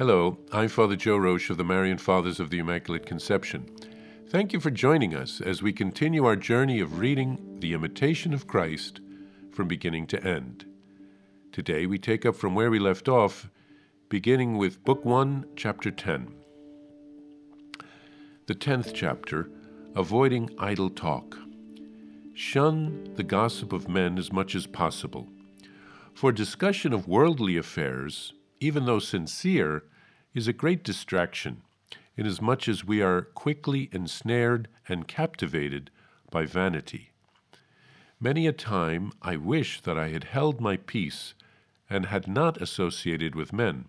Hello, I'm Father Joe Roche of the Marian Fathers of the Immaculate Conception. Thank you for joining us as we continue our journey of reading The Imitation of Christ from beginning to end. Today we take up from where we left off, beginning with Book 1, Chapter 10. The 10th chapter, Avoiding Idle Talk. Shun the gossip of men as much as possible. For discussion of worldly affairs, even though sincere, is a great distraction, inasmuch as we are quickly ensnared and captivated by vanity. Many a time I wish that I had held my peace and had not associated with men.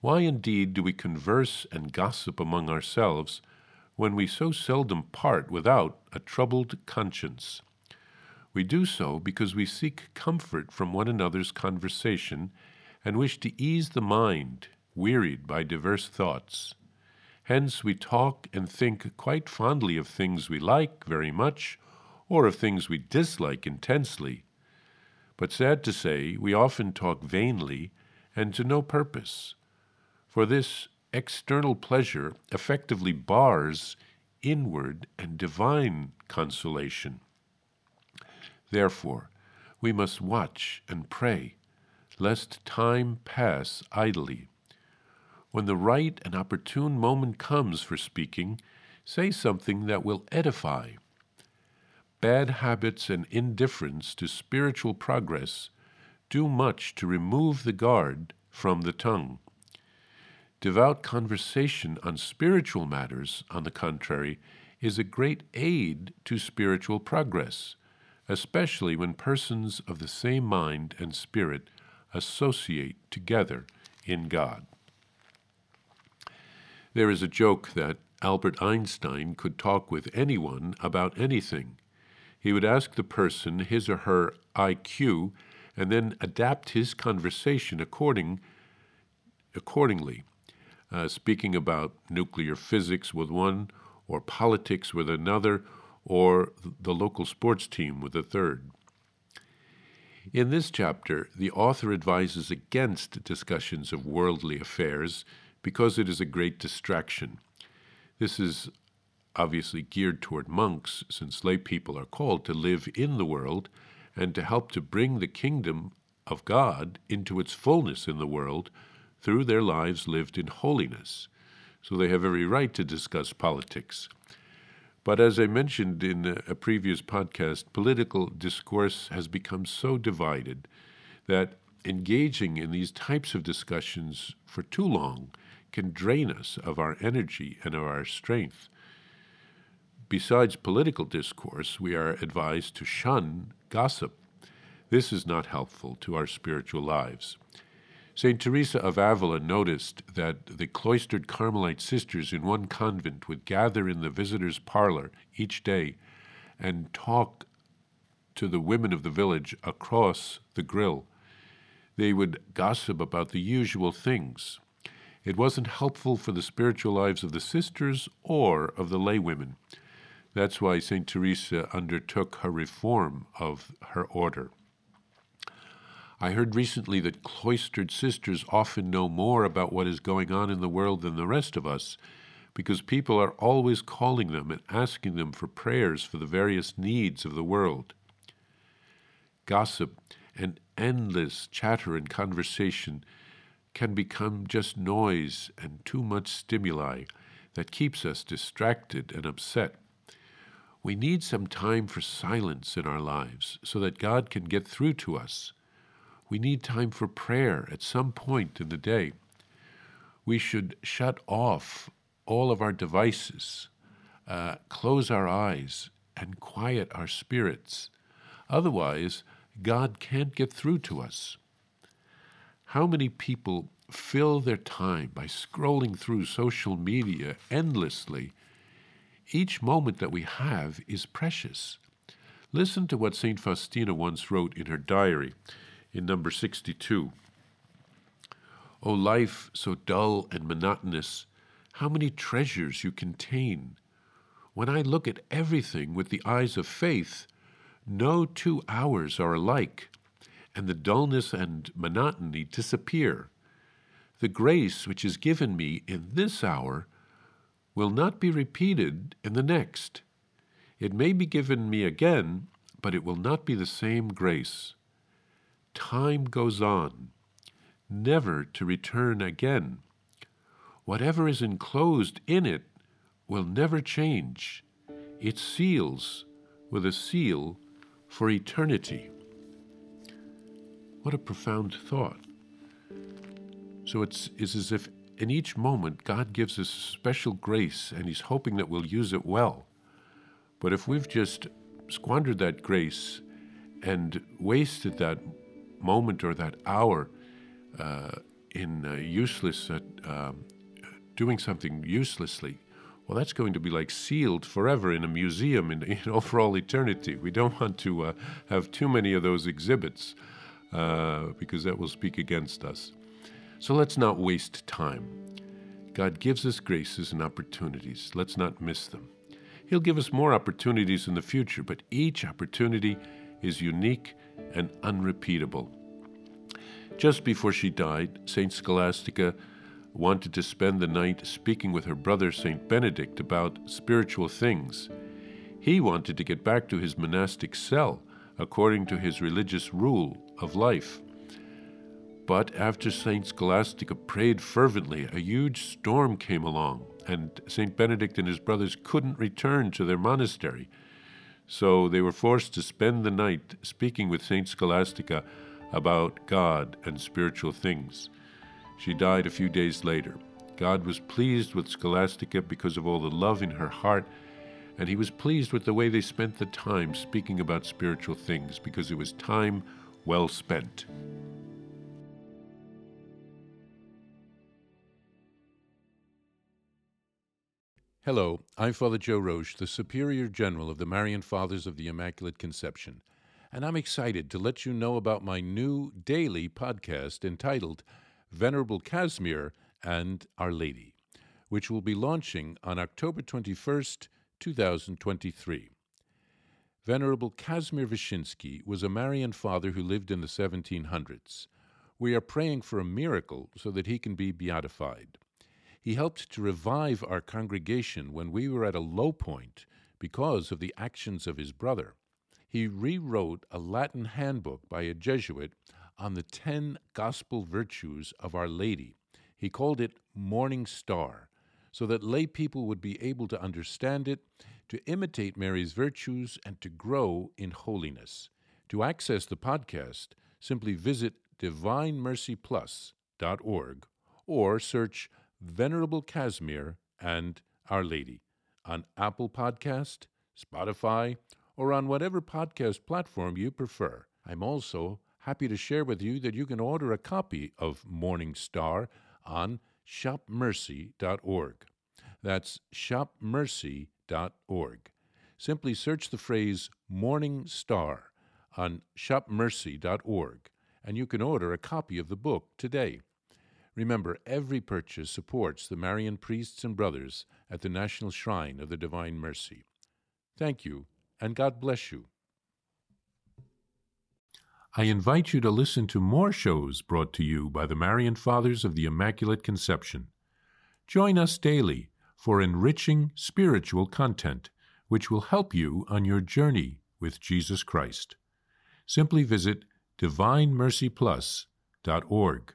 Why indeed do we converse and gossip among ourselves when we so seldom part without a troubled conscience? We do so because we seek comfort from one another's conversation and wish to ease the mind, wearied by diverse thoughts. Hence we talk and think quite fondly of things we like very much, or of things we dislike intensely. But sad to say, we often talk vainly and to no purpose, for this external pleasure effectively bars inward and divine consolation. Therefore, we must watch and pray, lest time pass idly. When the right and opportune moment comes for speaking, say something that will edify. Bad habits and indifference to spiritual progress do much to remove the guard from the tongue. Devout conversation on spiritual matters, on the contrary, is a great aid to spiritual progress, especially when persons of the same mind and spirit associate together in God. There is a joke that Albert Einstein could talk with anyone about anything. He would ask the person his or her IQ and then adapt his conversation accordingly, speaking about nuclear physics with one, or politics with another, or the local sports team with a third. In this chapter, the author advises against discussions of worldly affairs because it is a great distraction. This is obviously geared toward monks, since lay people are called to live in the world and to help to bring the kingdom of God into its fullness in the world through their lives lived in holiness. So they have every right to discuss politics. But as I mentioned in a previous podcast, political discourse has become so divided that engaging in these types of discussions for too long can drain us of our energy and of our strength. Besides political discourse, we are advised to shun gossip. This is not helpful to our spiritual lives. Saint Teresa of Avila noticed that the cloistered Carmelite sisters in one convent would gather in the visitors' parlor each day and talk to the women of the village across the grill. They would gossip about the usual things. It wasn't helpful for the spiritual lives of the sisters or of the laywomen. That's why Saint Teresa undertook her reform of her order. I heard recently that cloistered sisters often know more about what is going on in the world than the rest of us, because people are always calling them and asking them for prayers for the various needs of the world. Gossip and endless chatter and conversation can become just noise and too much stimuli that keeps us distracted and upset. We need some time for silence in our lives so that God can get through to us. We need time for prayer at some point in the day. We should shut off all of our devices, close our eyes, and quiet our spirits. Otherwise, God can't get through to us. How many people fill their time by scrolling through social media endlessly? Each moment that we have is precious. Listen to what St. Faustina once wrote in her diary, in number 62, O life so dull and monotonous, how many treasures you contain! When I look at everything with the eyes of faith, no 2 hours are alike, and the dullness and monotony disappear. the grace which is given me in this hour will not be repeated in the next. It may be given me again, but it will not be the same grace. Time goes on, never to return again. Whatever is enclosed in it will never change. It seals with a seal for eternity. What a profound thought. So it's as if in each moment God gives us special grace, and he's hoping that we'll use it well. But if we've just squandered that grace and wasted that moment or that hour doing something uselessly, well, that's going to be like sealed forever in a museum, for all eternity. We don't want to have too many of those exhibits because that will speak against us. So let's not waste time. God gives us graces and opportunities. Let's not miss them. He'll give us more opportunities in the future, but each opportunity is unique and unrepeatable. Just before she died, St. Scholastica wanted to spend the night speaking with her brother, St. Benedict, about spiritual things. He wanted to get back to his monastic cell according to his religious rule of life. But after St. Scholastica prayed fervently, a huge storm came along, and St. Benedict and his brothers couldn't return to their monastery. So they were forced to spend the night speaking with St. Scholastica about God and spiritual things. She died a few days later. God was pleased with Scholastica because of all the love in her heart, and he was pleased with the way they spent the time speaking about spiritual things, because it was time well spent. Hello, I'm Father Joe Roche, the Superior General of the Marian Fathers of the Immaculate Conception, and I'm excited to let you know about my new daily podcast entitled Venerable Casimir and Our Lady, which will be launching on October 21st, 2023. Venerable Casimir Vyshinsky was a Marian father who lived in the 1700s. We are praying for a miracle so that he can be beatified. He helped to revive our congregation when we were at a low point because of the actions of his brother. He rewrote a Latin handbook by a Jesuit on the 10 gospel virtues of Our Lady. He called it Morning Star, so that lay people would be able to understand it, to imitate Mary's virtues, and to grow in holiness. To access the podcast, simply visit DivineMercyPlus.org or search Venerable Casimir and Our Lady on Apple Podcast, Spotify, or on whatever podcast platform you prefer. I'm also happy to share with you that you can order a copy of Morning Star on shopmercy.org. That's shopmercy.org. Simply search the phrase Morning Star on shopmercy.org, and you can order a copy of the book today. Remember, every purchase supports the Marian priests and brothers at the National Shrine of the Divine Mercy. Thank you, and God bless you. I invite you to listen to more shows brought to you by the Marian Fathers of the Immaculate Conception. Join us daily for enriching spiritual content, which will help you on your journey with Jesus Christ. Simply visit DivineMercyPlus.org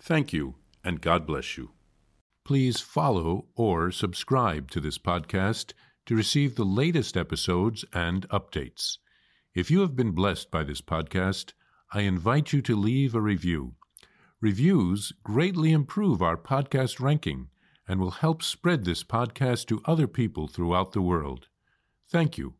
Thank you, and God bless you. Please follow or subscribe to this podcast to receive the latest episodes and updates. If you have been blessed by this podcast, I invite you to leave a review. Reviews greatly improve our podcast ranking and will help spread this podcast to other people throughout the world. Thank you.